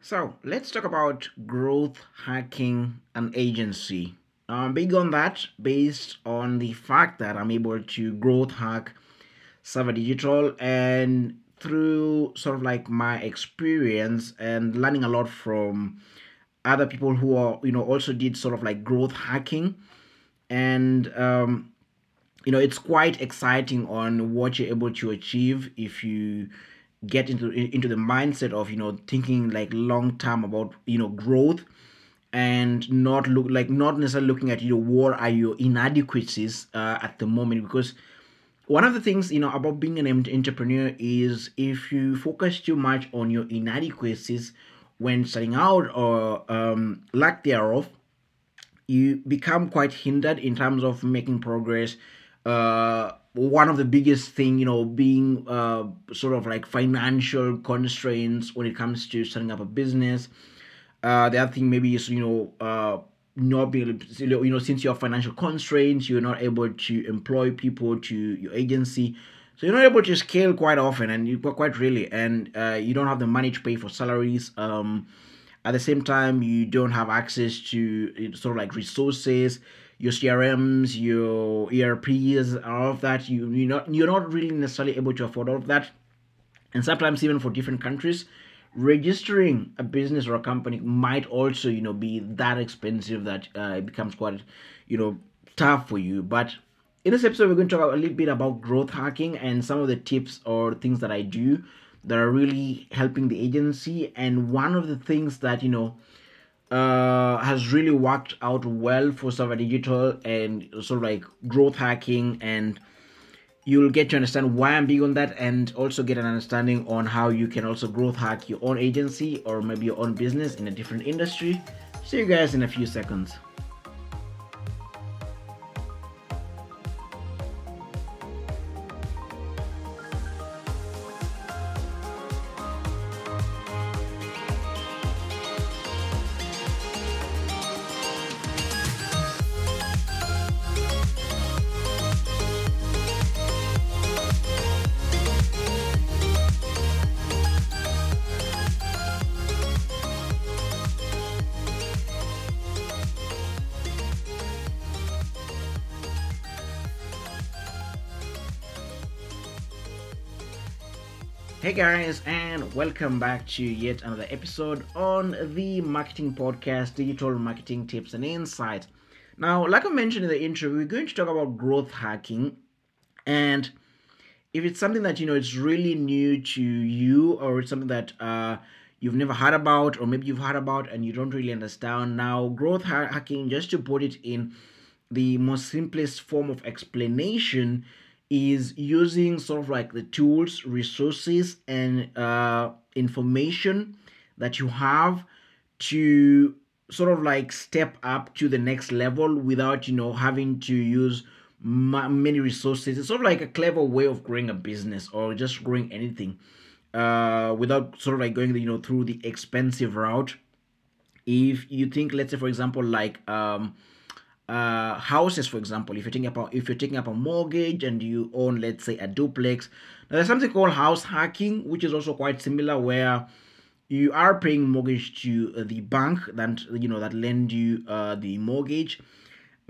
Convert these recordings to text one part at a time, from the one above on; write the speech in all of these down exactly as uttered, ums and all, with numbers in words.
So let's talk about growth hacking and agency. I'm big on that based on the fact that I'm able to growth hack Sava Digital, and through sort of like my experience and learning a lot from other people who are, you know, also did sort of like growth hacking. And, um, you know, it's quite exciting on what you're able to achieve if you get into into the mindset of, you know, thinking like long term about, you know, growth, and not look like not necessarily looking at, you know, what are your inadequacies uh, at the moment. Because one of the things, you know, about being an entrepreneur is if you focus too much on your inadequacies when starting out, or um, lack thereof, you become quite hindered in terms of making progress. Uh, one of the biggest thing, you know, being uh, sort of like financial constraints when it comes to setting up a business. Uh, the other thing maybe is, you know, uh, not being, you know, since you have financial constraints, you're not able to employ people to your agency. So you're not able to scale quite often, and you quite really, and uh, you don't have the money to pay for salaries. Um, at the same time, you don't have access to sort of like resources, your C R Ms, your E R Ps, all of that. You you're not you're not really necessarily able to afford all of that, and sometimes even for different countries, registering a business or a company might also, you know, be that expensive that uh, it becomes quite, you know, tough for you. But in this episode, we're going to talk a little bit about growth hacking and some of the tips or things that I do that are really helping the agency. And one of the things that, you know, uh has really worked out well for Sava Digital and sort of like growth hacking, and you'll get to understand why I'm big on that, and also get an understanding on how you can also growth hack your own agency or maybe your own business in a different industry. See you guys in a few seconds. Hey guys, and welcome back to yet another episode on the Marketing Podcast, Digital Marketing Tips and Insights. Now, like I mentioned in the intro, we're going to talk about growth hacking. And if it's something that, you know, it's really new to you, or it's something that uh, you've never heard about, or maybe you've heard about and you don't really understand. Now, growth hacking, just to put it in the most simplest form of explanation, is using sort of like the tools, resources, and uh, information that you have to sort of like step up to the next level without, you know, having to use ma- many resources. It's sort of like a clever way of growing a business or just growing anything uh, without sort of like going, you know, through the expensive route. If you think, let's say, for example, like, um, Uh, houses, for example, if you're taking up a, if you're taking up a mortgage and you own, let's say, a duplex, now there's something called house hacking, which is also quite similar, where you are paying mortgage to uh, the bank that, you know, that lend you uh, the mortgage.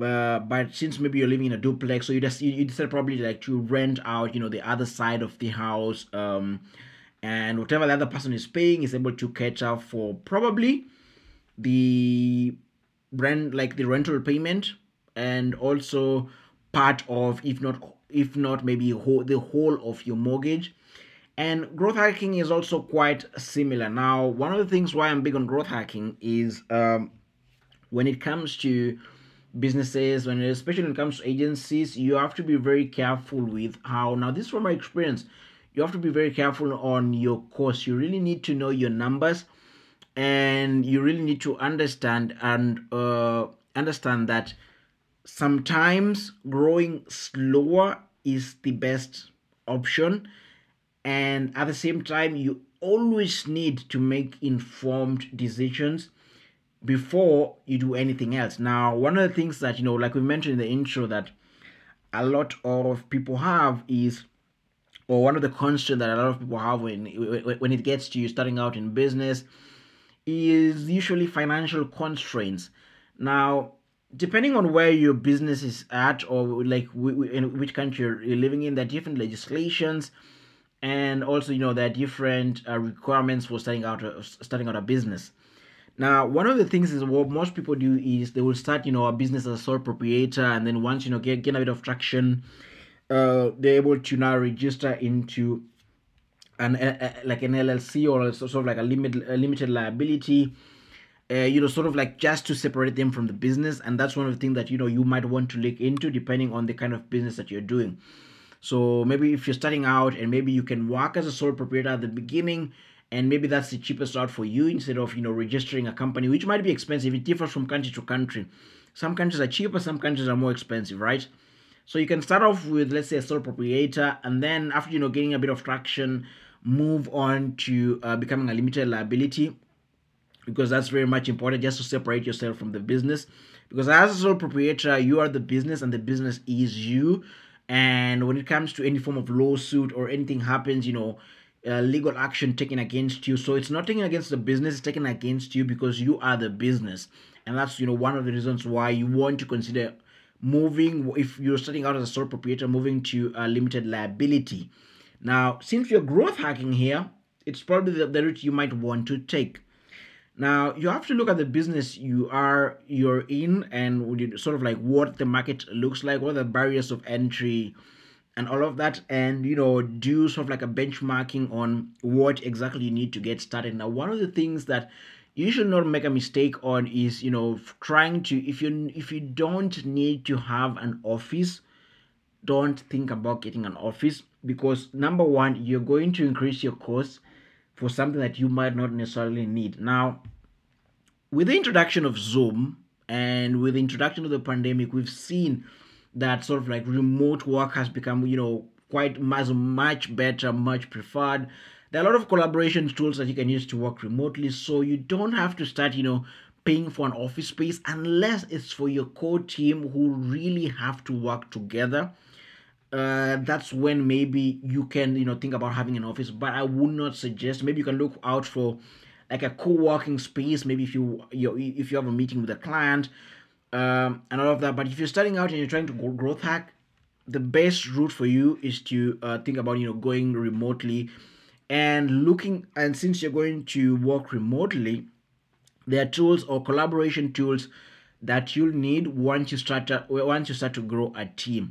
Uh, but since maybe you're living in a duplex, so you just you, you decide probably like to rent out, you know, the other side of the house, um, and whatever the other person is paying is able to catch up for probably the rent, like the rental payment, and also part of, if not if not maybe whole, the whole of your mortgage. And growth hacking is also quite similar. Now, one of the things why I'm big on growth hacking is um, when it comes to businesses, when especially when it comes to agencies, you have to be very careful with how. Now, this is from my experience. You have to be very careful on your costs. You really need to know your numbers. And you really need to understand and uh, understand that sometimes growing slower is the best option. And at the same time, you always need to make informed decisions before you do anything else. Now, one of the things that, you know, like we mentioned in the intro, that a lot of people have is, or one of the constraints that a lot of people have when when it gets to you starting out in business, is usually financial constraints. Now, depending on where your business is at or like in which country you're living in, there are different legislations, and also, you know, there are different uh, requirements for starting out a, starting out a business. Now, one of the things is what most people do is they will start, you know, a business as a sole proprietor, and then once, you know, get, get a bit of traction, uh, they're able to now register into an a, a, like an L L C or sort of like a, limit, a limited liability, uh, you know, sort of like just to separate them from the business. And that's one of the things that, you know, you might want to look into depending on the kind of business that you're doing. So maybe if you're starting out and maybe you can work as a sole proprietor at the beginning, and maybe that's the cheapest route for you instead of, you know, registering a company, which might be expensive. It differs from country to country. Some countries are cheaper, some countries are more expensive, right? So you can start off with, let's say, a sole proprietor, and then after, you know, getting a bit of traction, move on to uh, becoming a limited liability, because that's very much important just to separate yourself from the business. Because as a sole proprietor, you are the business and the business is you. And when it comes to any form of lawsuit or anything happens, you know, Uh, legal action taken against you. So it's not taken against the business, it's taken against you because you are the business. And that's, you know, one of the reasons why you want to consider moving, if you're starting out as a sole proprietor, moving to a limited liability. Now, since you're growth hacking here, it's probably the, the route you might want to take. Now, you have to look at the business you are you're in and sort of like what the market looks like, what are the barriers of entry and all of that, and, you know, do sort of like a benchmarking on what exactly you need to get started. Now, one of the things that you should not make a mistake on is, you know, trying to, if you if you don't need to have an office, don't think about getting an office, because number one, you're going to increase your costs for something that you might not necessarily need. Now, with the introduction of Zoom and with the introduction of the pandemic, we've seen that sort of like remote work has become, you know, quite much, much better, much preferred. There are a lot of collaboration tools that you can use to work remotely. So you don't have to start, you know, paying for an office space unless it's for your core team who really have to work together. Uh, that's when maybe you can, you know, think about having an office. But I would not suggest, maybe you can look out for like a co-working space. Maybe if you, you know, if you have a meeting with a client, Um, and all of that. But if you're starting out and you're trying to go growth hack, the best route for you is to uh, think about, you know, going remotely and looking. And since you're going to work remotely, there are tools or collaboration tools that you'll need once you start to, once you start to grow a team.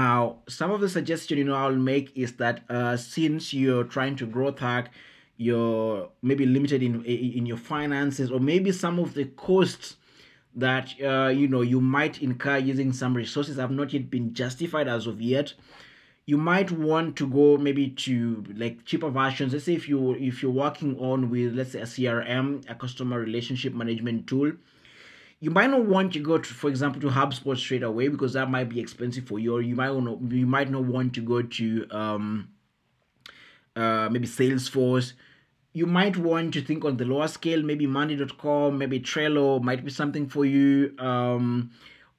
Now, some of the suggestions, you know, I'll make is that uh, since you're trying to growth hack, you're maybe limited in in your finances, or maybe some of the costs that uh, you know, you might incur using some resources have not yet been justified as of yet. You might want to go maybe to like cheaper versions. Let's say if you if you're working on with, let's say, a C R M, a customer relationship management tool, you might not want to go to, for example, to HubSpot straight away, because that might be expensive for you. Or you might want to, you might not want to go to um, uh, maybe Salesforce. You might want to think on the lower scale, maybe monday dot com, maybe Trello might be something for you. Um,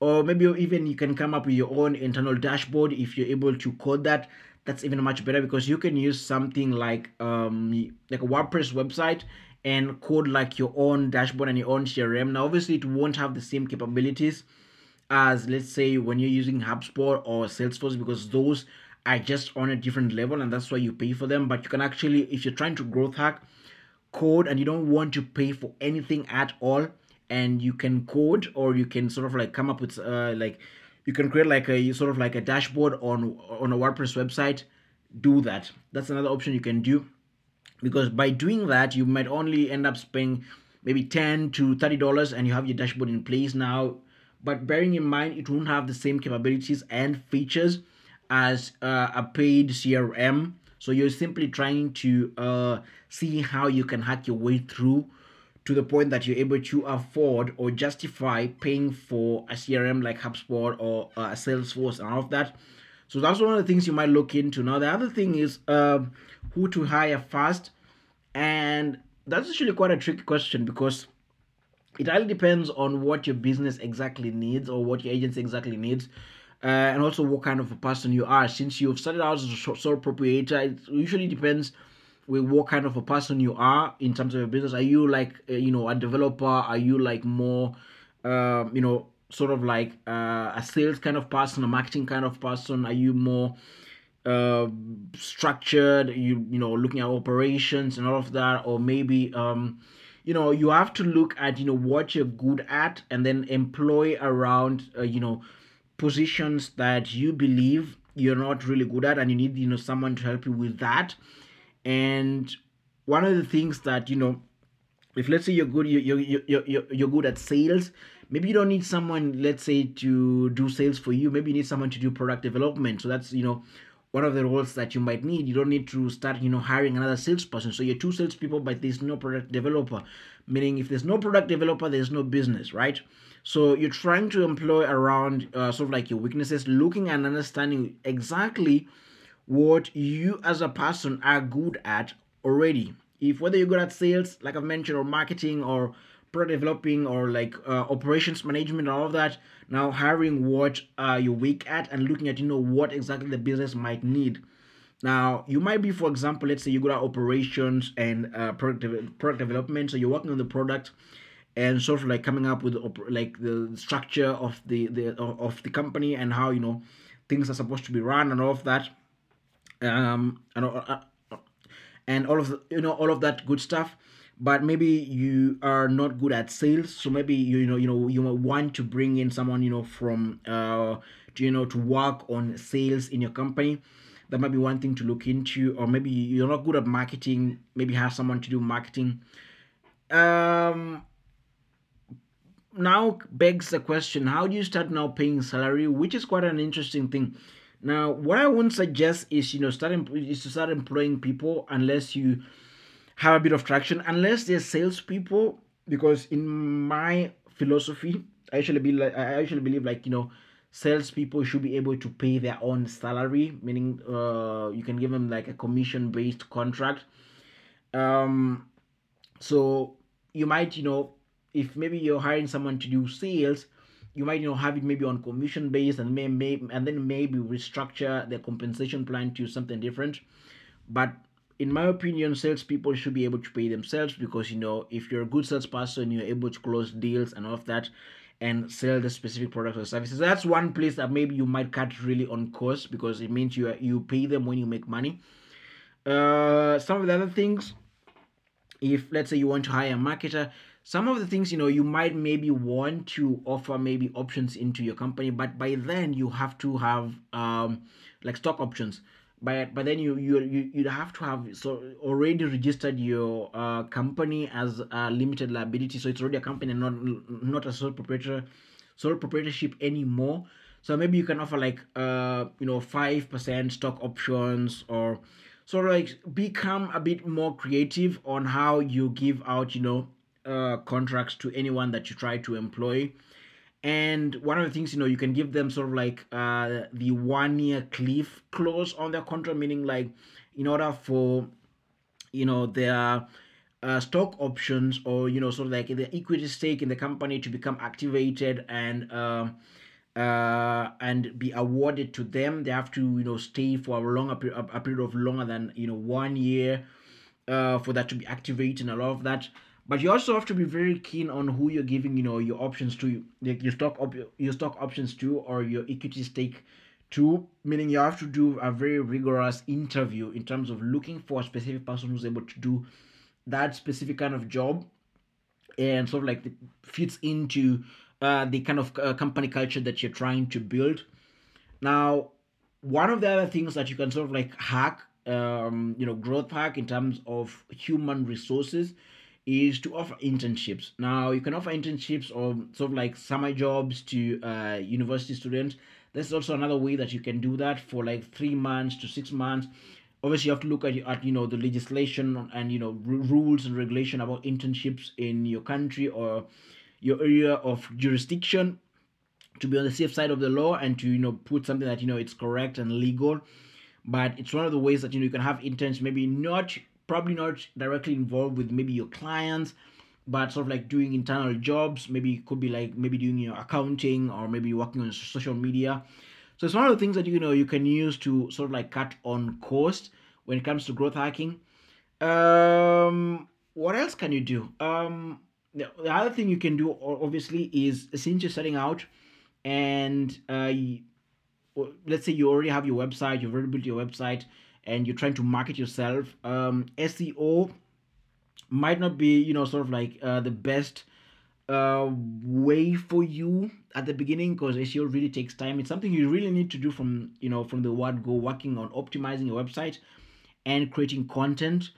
or maybe even you can come up with your own internal dashboard if you're able to code that. That's even much better, because you can use something like um, like a WordPress website and code like your own dashboard and your own C R M. Now, obviously, it won't have the same capabilities as, let's say, when you're using HubSpot or Salesforce, because those are just on a different level, and that's why you pay for them. But you can actually, if you're trying to growth hack, code, and you don't want to pay for anything at all, and you can code, or you can sort of like come up with uh, like you can create like a sort of like a dashboard on on a WordPress website. Do that. That's another option you can do, because by doing that, you might only end up spending maybe ten to thirty dollars, and you have your dashboard in place now. But bearing in mind, it won't have the same capabilities and features as uh, a paid C R M. So you're simply trying to uh, see how you can hack your way through to the point that you're able to afford or justify paying for a C R M like HubSpot or uh, Salesforce and all of that. So that's one of the things you might look into. Now, the other thing is uh, who to hire first. And that's actually quite a tricky question, because it all depends on what your business exactly needs or what your agency exactly needs. Uh, and also what kind of a person you are. Since you've started out as a sole proprietor, it usually depends with what kind of a person you are in terms of your business. Are you like, you know, a developer? Are you like more, uh, you know, sort of like uh, a sales kind of person, a marketing kind of person? Are you more uh, structured, you you know, looking at operations and all of that? Or maybe, um, you know, you have to look at, you know, what you're good at and then employ around, uh, you know, positions that you believe you're not really good at, and you need, you know, someone to help you with that. And one of the things that, you know, if let's say you're good, you you you you you're good at sales, maybe you don't need someone, let's say, to do sales for you. Maybe you need someone to do product development. So that's, you know, one of the roles that you might need. You don't need to start, you know, hiring another salesperson. So you're two salespeople, but there's no product developer. Meaning, if there's no product developer, there's no business, right? So you're trying to employ around uh, sort of like your weaknesses, looking and understanding exactly what you as a person are good at already. If whether you're good at sales, like I've mentioned, or marketing, or product developing, or like uh, operations management, all of that. Now hiring what uh, you're weak at and looking at, you know, what exactly the business might need. Now you might be, for example, let's say you're good at operations and uh, product de- product development. So you're working on the product and sort of like coming up with op- like the structure of the the of the company and how, you know, things are supposed to be run and all of that. Um and, uh, and all of the, you know, all of that good stuff. But maybe you are not good at sales, so maybe you, you know you know you want to bring in someone, you know, from uh to, you know, to work on sales in your company. That might be one thing to look into. Or maybe you're not good at marketing, maybe have someone to do marketing. Um now begs the question, how do you start now paying salary, which is quite an interesting thing. Now, what I wouldn't suggest is, you know, start em- is to start employing people unless you have a bit of traction, unless they're salespeople, because in my philosophy, I actually be like, I actually believe like, you know, salespeople should be able to pay their own salary, meaning uh, you can give them like a commission-based contract. Um, so you might, you know, if maybe you're hiring someone to do sales, you might, you know, have it maybe on commission base, and may, may and then maybe restructure the compensation plan to something different. But in my opinion, salespeople should be able to pay themselves, because, you know, if you're a good salesperson, you're able to close deals and all of that and sell the specific products or services. That's one place that maybe you might cut really on cost, because it means you you pay them when you make money. Uh, some of the other things, if let's say you want to hire a marketer, some of the things, you know, you might maybe want to offer maybe options into your company, but by then you have to have um, like stock options. By by then you you you you'd have to have so already registered your uh, company as a limited liability, so it's already a company and not not a sole proprietor, sole proprietorship anymore. So maybe you can offer like uh you know five percent stock options, or sort of like become a bit more creative on how you give out, you know, Uh, contracts to anyone that you try to employ. And one of the things, you know, you can give them sort of like uh, the one year cliff clause on their contract, meaning like in order for, you know, their uh, stock options or, you know, sort of like the equity stake in the company to become activated and uh, uh, and be awarded to them, they have to, you know, stay for a longer a period of longer than, you know, one year uh, for that to be activated and all of that. But you also have to be very keen on who you're giving, you know, your options to, like your stock op- your stock options to, or your equity stake to. Meaning you have to do a very rigorous interview in terms of looking for a specific person who's able to do that specific kind of job, and sort of like fits into uh, the kind of uh, company culture that you're trying to build. Now, one of the other things that you can sort of like hack, um, you know, growth hack in terms of human resources, is to offer internships. Now you can offer internships or sort of like summer jobs to uh, university students. That's also another way that you can do that for like three months to six months. Obviously, you have to look at, at you know the legislation and you know r- rules and regulation about internships in your country or your area of jurisdiction, to be on the safe side of the law and to you know put something that you know it's correct and legal. But it's one of the ways that you know you can have interns, maybe not. Probably not directly involved with maybe your clients, but sort of like doing internal jobs. Maybe it could be like maybe doing your accounting or maybe working on social media. So it's one of the things that you know you can use to sort of like cut on cost when it comes to growth hacking. Um, what else can you do? Um, the, the other thing you can do, obviously, is since you're setting out and uh, you, let's say you already have your website, you've already built your website, and you're trying to market yourself, um, S E O might not be, you know, sort of like uh, the best uh, way for you at the beginning, because S E O really takes time. It's something you really need to do from, you know, from the word go, working on optimizing your website and creating content.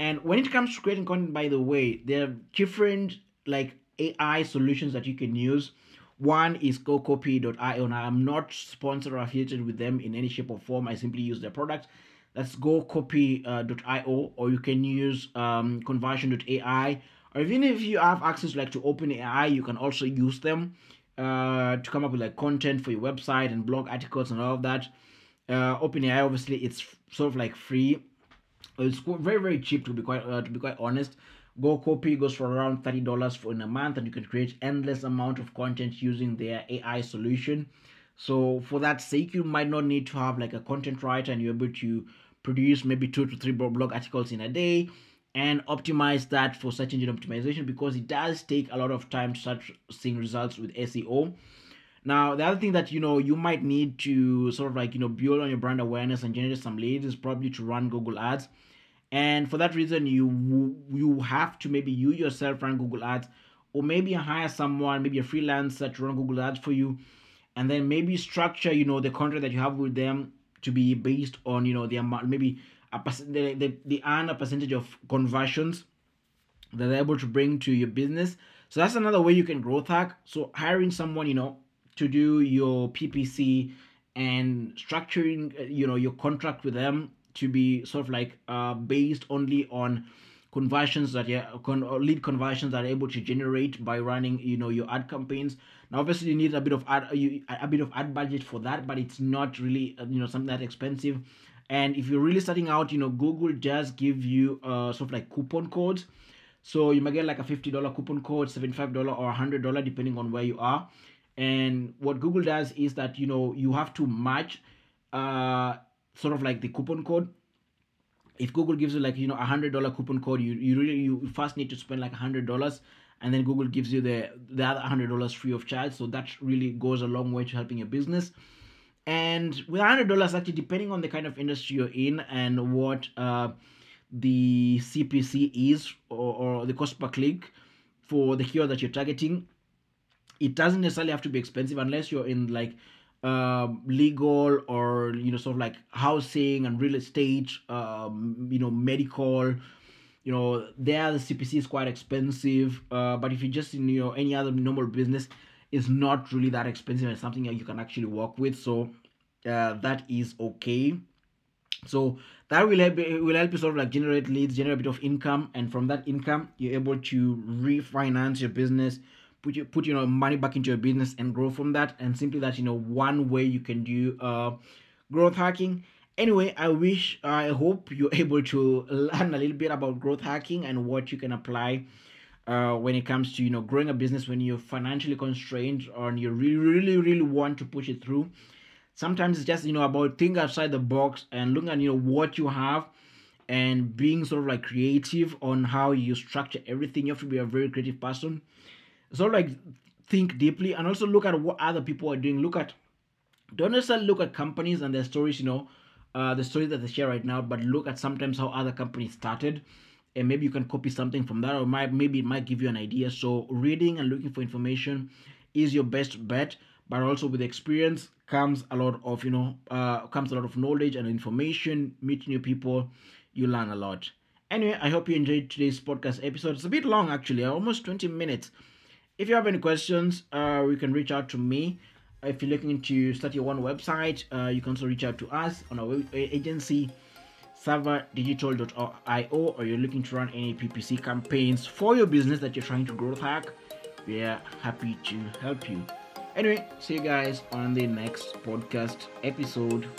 And when it comes to creating content, by the way, there are different like A I solutions that you can use. One is Go Copy dot I O, and I'm not sponsored or affiliated with them in any shape or form. I simply use their product. That's Go Copy dot I O, or you can use um, conversion dot A I, or even if you have access like to OpenAI, you can also use them uh, to come up with like content for your website and blog articles and all of that. Uh, OpenAI, obviously, it's sort of like free. It's very very cheap to be quite uh, to be quite honest. GoCopy goes for around thirty dollars for in a month, and you can create endless amount of content using their A I solution. So for that sake, you might not need to have like a content writer, and you're able to produce maybe two to three blog articles in a day and optimize that for search engine optimization, because it does take a lot of time to start seeing results with S E O. Now, the other thing that, you know, you might need to sort of like, you know, build on your brand awareness and generate some leads is probably to run Google Ads. And for that reason, you you have to maybe you yourself run Google Ads, or maybe hire someone, maybe a freelancer to run Google Ads for you. And then maybe structure, you know, the contract that you have with them to be based on, you know, the amount, maybe a percent, the, the, the earn a percentage of conversions that they're able to bring to your business. So that's another way you can growth hack. So hiring someone, you know, to do your P P C and structuring, you know, your contract with them to be sort of like uh, based only on conversions that yeah, con- or lead conversions that are able to generate by running, you know, your ad campaigns. Now, obviously, you need a bit of ad, you, a bit of ad budget for that, but it's not really, you know, something that expensive. And if you're really starting out, you know, Google just give you uh, sort of like coupon codes. So you might get like a fifty dollars coupon code, seventy-five dollars or one hundred dollars, depending on where you are. And what Google does is that, you know, you have to match uh, sort of like the coupon code. If Google gives you like, you know, a hundred dollar coupon code, you, you really, you first need to spend like a hundred dollars and then Google gives you the, the other hundred dollars free of charge. So that really goes a long way to helping your business. And with a hundred dollars, actually, depending on the kind of industry you're in and what uh, the C P C is, or, or the cost per click for the keyword that you're targeting, it doesn't necessarily have to be expensive unless you're in like uh, legal or, you know, sort of like housing and real estate, um, you know, medical, you know, there the C P C is quite expensive. Uh, but if you're just in, you know, any other normal business, it's not really that expensive and something that you can actually work with. So uh, that is okay. So that will help, will help you sort of like generate leads, generate a bit of income. And from that income, you're able to refinance your business, put your, put, you know, money back into your business and grow from that. And simply that, you know, one way you can do uh, growth hacking. Anyway, I wish, I hope you're able to learn a little bit about growth hacking and what you can apply uh, when it comes to, you know, growing a business when you're financially constrained or you really, really, really want to push it through. Sometimes it's just, you know, about thinking outside the box and looking at, you know, what you have and being sort of like creative on how you structure everything. You have to be a very creative person. So like think deeply and also look at what other people are doing. Look at, don't necessarily look at companies and their stories, you know, uh, the stories that they share right now, but look at sometimes how other companies started and maybe you can copy something from that or might, maybe it might give you an idea. So reading and looking for information is your best bet, but also with experience comes a lot of, you know, uh, comes a lot of knowledge and information, meet new people, you learn a lot. Anyway, I hope you enjoyed today's podcast episode. It's a bit long actually, almost twenty minutes. If you have any questions, uh, you can reach out to me. If you're looking to start your own website, uh, you can also reach out to us on our agency, sava digital dot I O, or you're looking to run any P P C campaigns for your business that you're trying to growth hack, we are happy to help you. Anyway, see you guys on the next podcast episode.